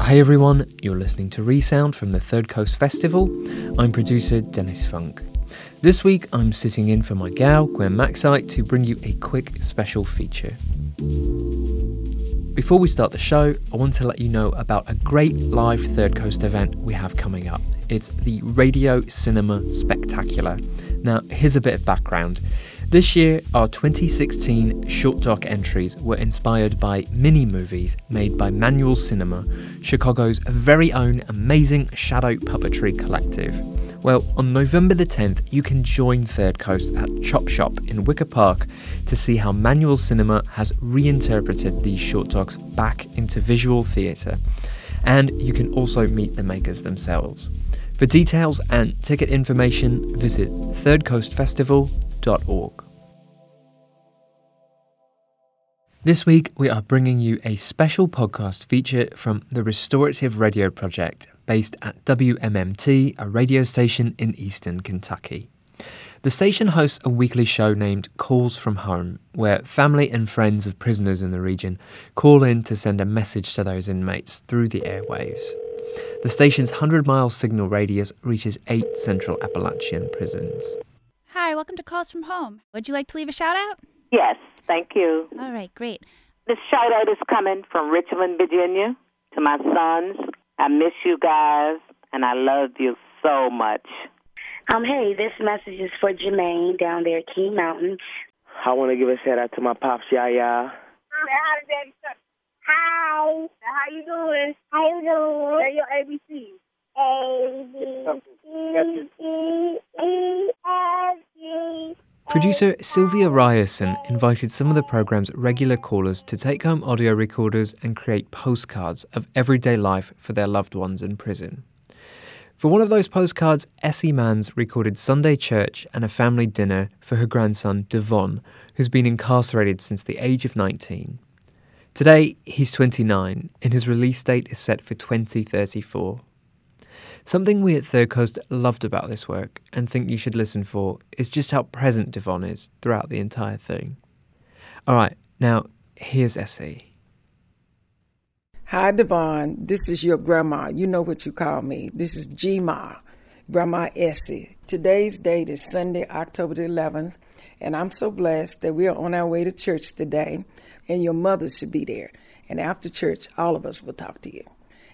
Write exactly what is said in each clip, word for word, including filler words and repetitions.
Hi everyone, you're listening to Re:sound from the Third Coast Festival. I'm producer Dennis Funk. This week I'm sitting in for my gal, Gwen Maxite, to bring you a quick special feature. Before we start the show, I want to let you know about a great live Third Coast event we have coming up. It's the Radio Cinema Spectacular. Now, here's a bit of background. This year, our twenty sixteen short doc entries were inspired by mini-movies made by Manual Cinema, Chicago's very own amazing shadow puppetry collective. Well, on November the tenth, you can join Third Coast at Chop Shop in Wicker Park to see how Manual Cinema has reinterpreted these short docs back into visual theatre. And you can also meet the makers themselves. For details and ticket information, visit third coast festival dot org. This week, we are bringing you a special podcast feature from the Restorative Radio Project, based at W M M T, a radio station in eastern Kentucky. The station hosts a weekly show named Calls From Home, where family and friends of prisoners in the region call in to send a message to those inmates through the airwaves. The station's one hundred mile signal radius reaches eight central Appalachian prisons. Hi, welcome to Calls From Home. Would you like to leave a shout-out? Yes. Thank you. All right, great. This shout-out is coming from Richmond, Virginia, to my sons. I miss you guys, and I love you so much. Um, hey, this message is for Jermaine down there at Key Mountain. I want to give a shout-out to my pops, Yaya. Hi. How you doing? How you doing? Say your A B Cs. A B C E E F G. Producer Sylvia Ryerson invited some of the program's regular callers to take home audio recorders and create postcards of everyday life for their loved ones in prison. For one of those postcards, Essie Manns recorded Sunday church and a family dinner for her grandson Devon, who's been incarcerated since the age of nineteen. Today, he's twenty-nine, and his release date is set for twenty thirty-four. Something we at Third Coast loved about this work, and think you should listen for, is just how present Devon is throughout the entire thing. All right, now, here's Essie. Hi, Devon. This is your grandma. You know what you call me. This is G-Ma, Grandma Essie. Today's date is Sunday, October the eleventh, and I'm so blessed that we are on our way to church today, and your mother should be there. And after church, all of us will talk to you.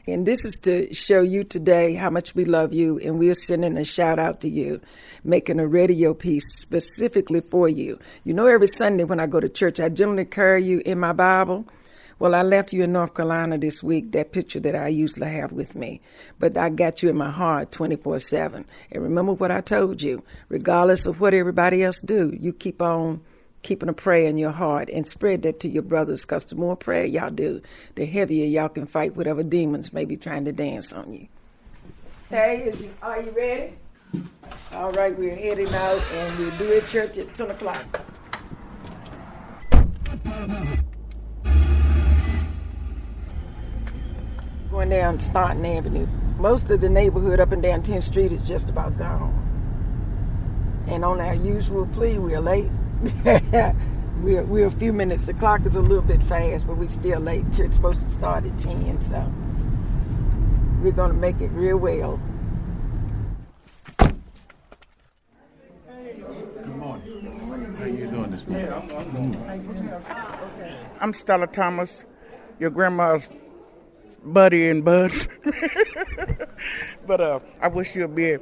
And this is to show you today how much we love you, and we're sending a shout out to you, making a radio piece specifically for you. You know, every Sunday when I go to church, I generally carry you in my Bible. Well, I left you in North Carolina this week, that picture that I usually have with me. But I got you in my heart twenty-four seven. And remember what I told you, regardless of what everybody else do, you keep on keeping a prayer in your heart and spread that to your brothers, because the more prayer y'all do, the heavier y'all can fight whatever demons may be trying to dance on you. Tay, you, are you ready? All right, we're heading out, and we'll do it church at ten o'clock. Going down Staunton Avenue. Most of the neighborhood up and down tenth street is just about gone. And on our usual plea, we're late. we're, we're a few minutes. The clock is a little bit fast, but we're still late. Church's supposed to start at ten, so we're going to make it real well. Good morning. Good morning. How are you doing this morning? Yeah, I'm, I'm, doing mm-hmm. okay. I'm Stella Thomas, your grandma's buddy and bud. But uh, I wish you'd be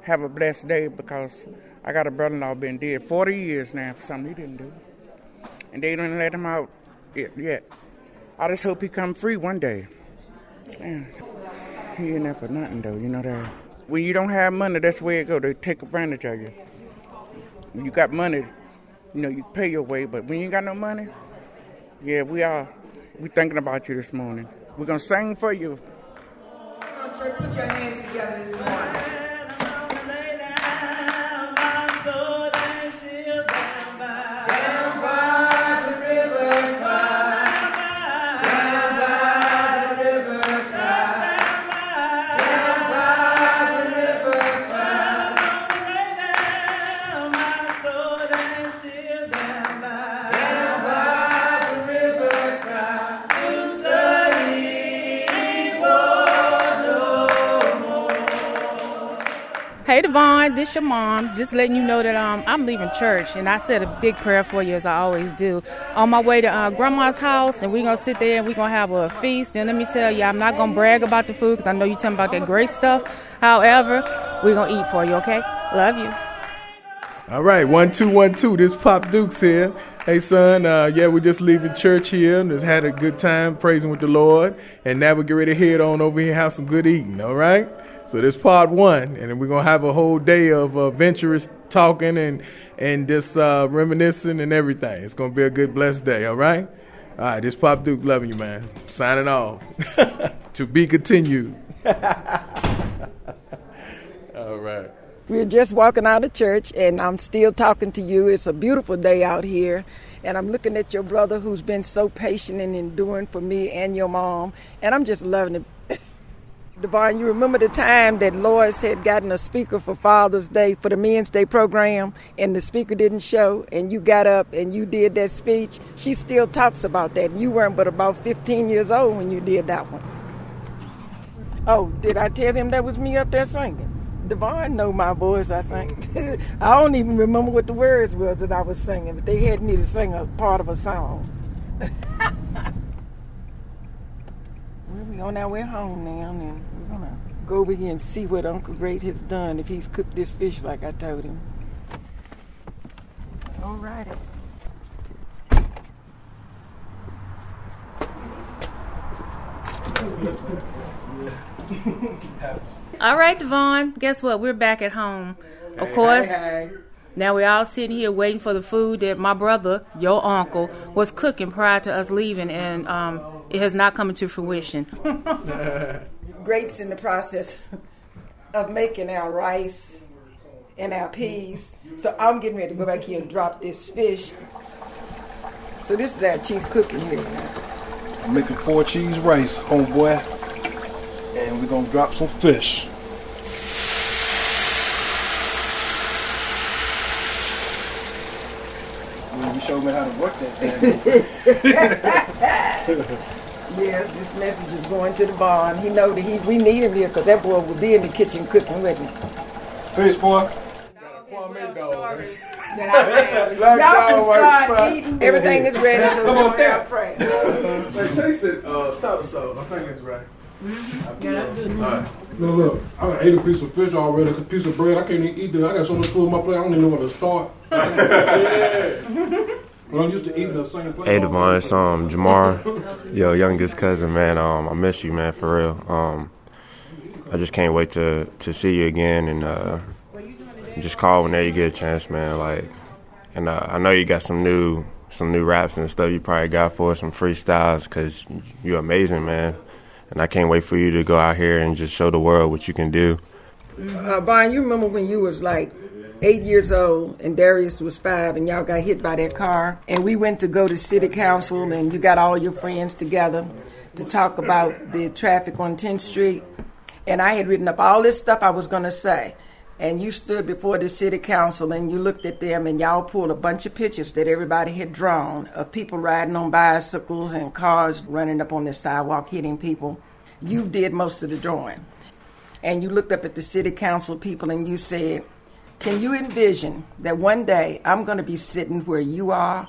have a blessed day, because I got a brother-in-law been dead forty years now for something he didn't do. And they didn't let him out yet. I just hope he come free one day. Man, he ain't there for nothing, though, you know that. When you don't have money, that's the way it go. They take advantage of you. When you got money, you know, you pay your way. But when you ain't got no money, yeah, we are. We thinking about you this morning. We're going to sing for you. Come on, church, put your hands together this morning. Thank you. Hey, Devon, this your mom. Just letting you know that um, I'm leaving church, and I said a big prayer for you, as I always do. On my way to uh, Grandma's house, and we're going to sit there, and we're going to have a feast. And let me tell you, I'm not going to brag about the food, because I know you're talking about that great stuff. However, we're going to eat for you, okay? Love you. All right, one, two, one, two. This Pop Dukes here. Hey, son, uh, yeah, we're just leaving church here. Just had a good time praising with the Lord. And now we get ready to head on over here and have some good eating, all right? So this part one, and we're going to have a whole day of uh, adventurous talking and, and just uh, reminiscing and everything. It's going to be a good, blessed day, all right? All right, this Pop Duke, loving you, man. Signing off. To be continued. All right. We're just walking out of church, and I'm still talking to you. It's a beautiful day out here, and I'm looking at your brother who's been so patient and enduring for me and your mom, and I'm just loving it. Devon, you remember the time that Lois had gotten a speaker for Father's Day, for the Men's Day program, and the speaker didn't show, and you got up and you did that speech? She still talks about that. You weren't but about fifteen years old when you did that one. Oh, did I tell them that was me up there singing? Devon know my voice, I think. I don't even remember what the words was that I was singing, but they had me to sing a part of a song. Well, we're on our way home now, and we're going to go over here and see what Uncle Great has done, if he's cooked this fish like I told him. All righty. All right, Devon, guess what? We're back at home. Of hey, course, hey, hey. Now we're all sitting here waiting for the food that my brother, your uncle, was cooking prior to us leaving, and um, it has not come into fruition. Great's in the process of making our rice and our peas. So I'm getting ready to go back here and drop this fish. So this is our chief cooking here. I'm making four cheese rice, homeboy, and we're going to drop some fish. You showed me how to work that thing. Yeah, this message is going to the barn. He know that he we need him here because that boy will be in the kitchen cooking with me. Fish, boy. Y'all can start eating. Everything is ready, so come on down. Pray. Like, taste it, uh, top salt. I think it's right. Mm-hmm. Yeah, that's good. All right. Look, look, I ate a piece of fish already, a piece of bread. I can't even eat that. I got so much food on my plate, I don't even know where to start. Yeah. Well, I'm used to eating the same plate. Hey, Devon, it's um, Jamar, your youngest cousin, man. Um, I miss you, man, for real. Um, I just can't wait to, to see you again. And uh, just call whenever you get a chance, man. Like, and uh, I know you got some new some new raps and stuff you probably got for us, some freestyles, because you're amazing, man. And I can't wait for you to go out here and just show the world what you can do. Uh, Brian, you remember when you was like eight years old and Darius was five and y'all got hit by that car? And we went to go to city council and you got all your friends together to talk about the traffic on tenth street. And I had written up all this stuff I was going to say. And you stood before the city council and you looked at them and y'all pulled a bunch of pictures that everybody had drawn of people riding on bicycles and cars running up on the sidewalk, hitting people. You did most of the drawing. And you looked up at the city council people and you said, can you envision that one day I'm going to be sitting where you are,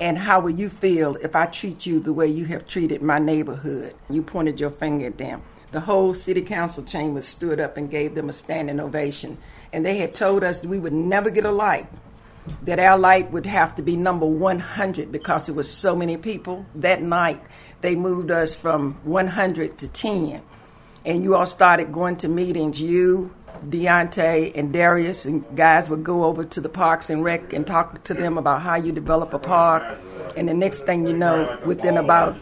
and how will you feel if I treat you the way you have treated my neighborhood? You pointed your finger at them. The whole city council chamber stood up and gave them a standing ovation. And they had told us that we would never get a light, that our light would have to be number one hundred because it was so many people. That night, they moved us from one hundred to ten. And you all started going to meetings. You, Deontay, and Darius, and guys would go over to the parks and rec and talk to them about how you develop a park. And the next thing you know, within about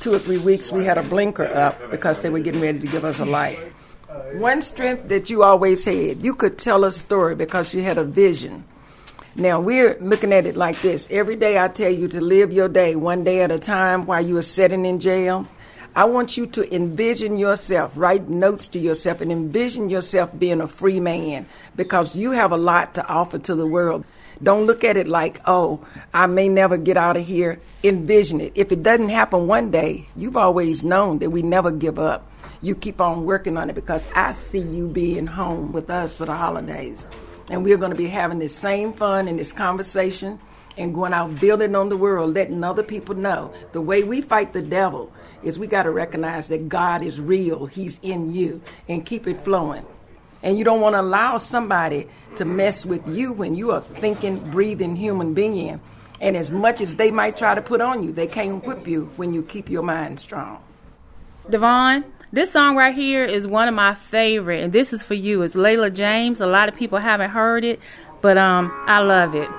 two or three weeks, we had a blinker up because they were getting ready to give us a light. One strength that you always had, you could tell a story because you had a vision. Now, we're looking at it like this. Every day I tell you to live your day one day at a time while you are sitting in jail. I want you to envision yourself, write notes to yourself, and envision yourself being a free man because you have a lot to offer to the world. Don't look at it like, oh, I may never get out of here. Envision it. If it doesn't happen one day, you've always known that we never give up. you keep on working on it, because I see you being home with us for the holidays. And we're going to be having this same fun and this conversation and going out building on the world, letting other people know. The way we fight the devil is we got to recognize that God is real. He's in you, and keep it flowing. And you don't want to allow somebody to mess with you when you are thinking, breathing human being. And as much as they might try to put on you, they can't whip you when you keep your mind strong. Devon, this song right here is one of my favorite, and this is for you. It's Layla James. A lot of people haven't heard it, but um, I love it.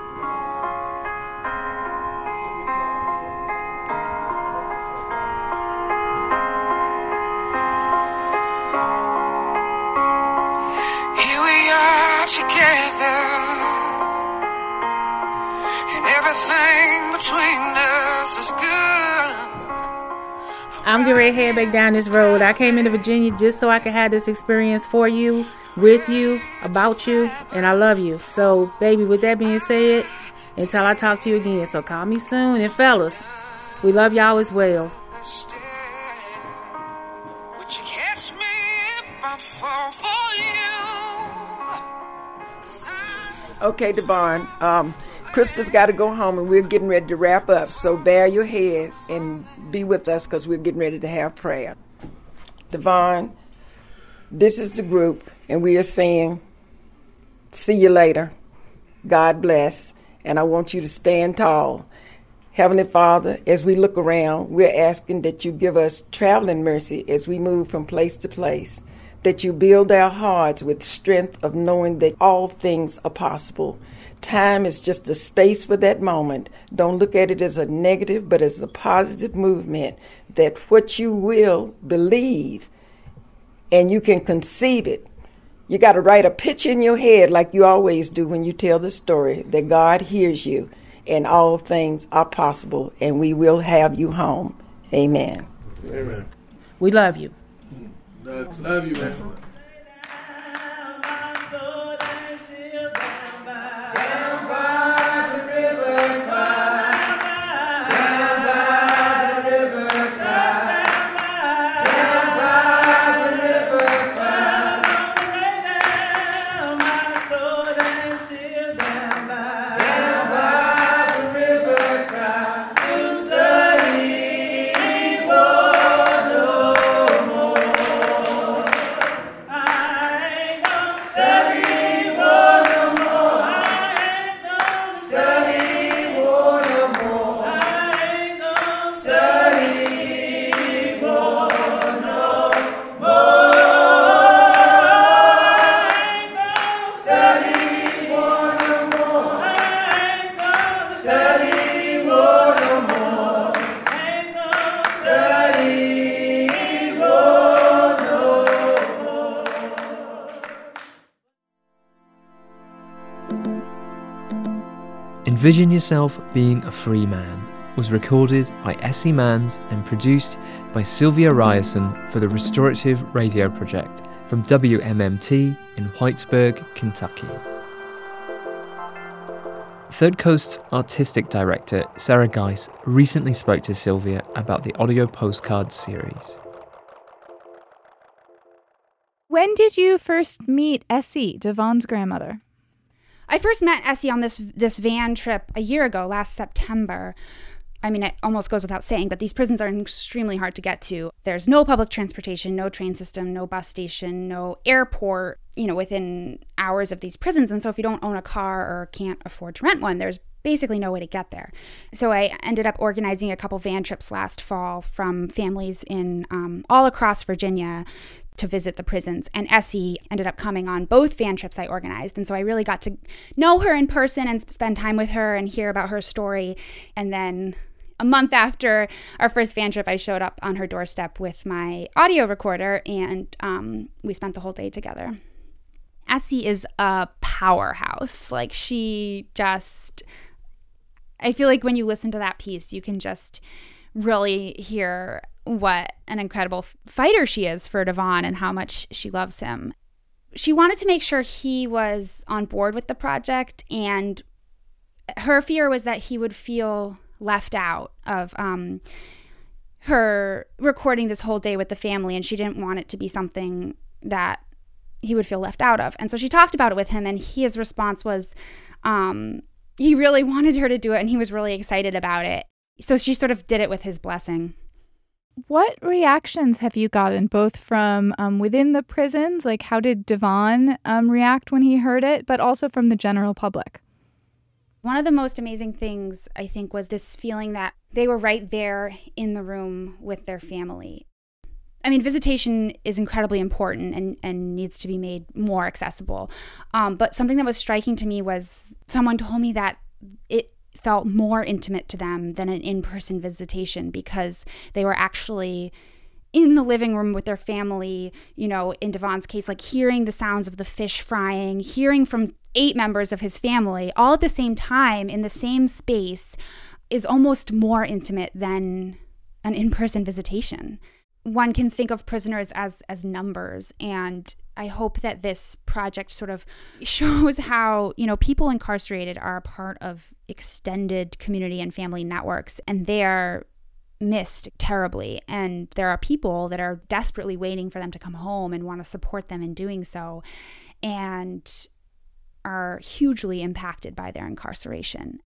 I'm getting ready to head back down this road. I came into Virginia just so I could have this experience for you, with you, about you, and I love you. So, baby, with that being said, until I talk to you again, so call me soon. And fellas, we love y'all as well. Okay, Devon, um, Krista's got to go home, and we're getting ready to wrap up. So bow your head and be with us, because we're getting ready to have prayer. Devon, this is the group, and we are saying, see you later. God bless. And I want you to stand tall. Heavenly Father, as we look around, we're asking that you give us traveling mercy as we move from place to place, that you build our hearts with strength of knowing that all things are possible. Time is just a space for that moment. Don't look at it as a negative, but as a positive movement, that what you will believe, and you can conceive it. You got to write a picture in your head like you always do when you tell the story, that God hears you and all things are possible, and we will have you home. Amen. Amen. We love you. Love, love you, man. Envision Yourself Being a Free Man was recorded by Essie Manns and produced by Sylvia Ryerson for the Restorative Radio Project from W M M T in Whitesburg, Kentucky. Third Coast's artistic director, Sarah Geis, recently spoke to Sylvia about the audio postcard series. When did you first meet Essie, Devon's grandmother? I first met Essie on this this van trip a year ago, last September. I mean, it almost goes without saying, but these prisons are extremely hard to get to. There's no public transportation, no train system, no bus station, no airport, you know, within hours of these prisons. And so if you don't own a car or can't afford to rent one, there's basically no way to get there. So I ended up organizing a couple van trips last fall from families in um, all across Virginia to visit the prisons, and Essie ended up coming on both van trips I organized, and so I really got to know her in person and spend time with her and hear about her story. And then a month after our first van trip, I showed up on her doorstep with my audio recorder, and um, we spent the whole day together. Essie is a powerhouse. Like, she just, I feel like when you listen to that piece, you can just really hear what an incredible fighter she is for Devon and how much she loves him. She wanted to make sure he was on board with the project, and her fear was that he would feel left out of um, her recording this whole day with the family, and she didn't want it to be something that he would feel left out of. And so she talked about it with him, and his response was um, he really wanted her to do it, and he was really excited about it. So she sort of did it with his blessing. What reactions have you gotten, both from um, within the prisons, like how did Devon um, react when he heard it, but also from the general public? One of the most amazing things, I think, was this feeling that they were right there in the room with their family. I mean, visitation is incredibly important and, and needs to be made more accessible. Um, but something that was striking to me was someone told me that it felt more intimate to them than an in-person visitation, because they were actually in the living room with their family, you know, in Devon's case, like hearing the sounds of the fish frying, hearing from eight members of his family all at the same time in the same space is almost more intimate than an in-person visitation. One can think of prisoners as as numbers, and I hope that this project sort of shows how, you know, people incarcerated are a part of extended community and family networks, and they're missed terribly, and there are people that are desperately waiting for them to come home and want to support them in doing so, and are hugely impacted by their incarceration.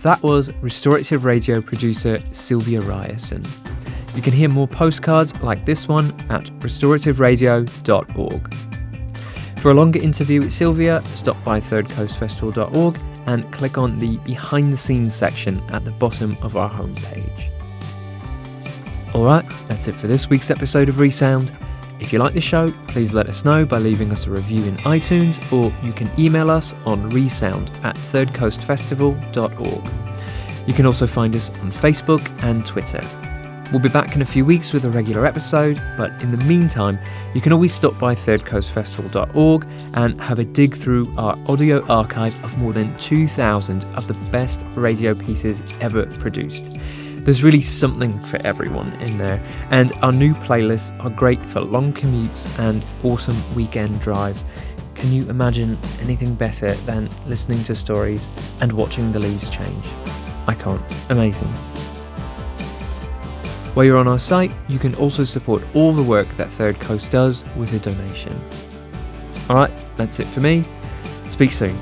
That was Restorative Radio producer Sylvia Ryerson. You can hear more postcards like this one at restorative radio dot org. For a longer interview with Sylvia, stop by third coast festival dot org and click on the Behind the Scenes section at the bottom of our homepage. Alright, that's it for this week's episode of Re:Sound. If you like the show, please let us know by leaving us a review in iTunes, or you can email us on resound at third coast festival dot org. You can also find us on Facebook and Twitter. We'll be back in a few weeks with a regular episode, but in the meantime, you can always stop by third coast festival dot org and have a dig through our audio archive of more than two thousand of the best radio pieces ever produced. There's really something for everyone in there, and our new playlists are great for long commutes and awesome weekend drives. Can you imagine anything better than listening to stories and watching the leaves change? I can't. Amazing. While you're on our site, you can also support all the work that Third Coast does with a donation. Alright, that's it for me. Speak soon.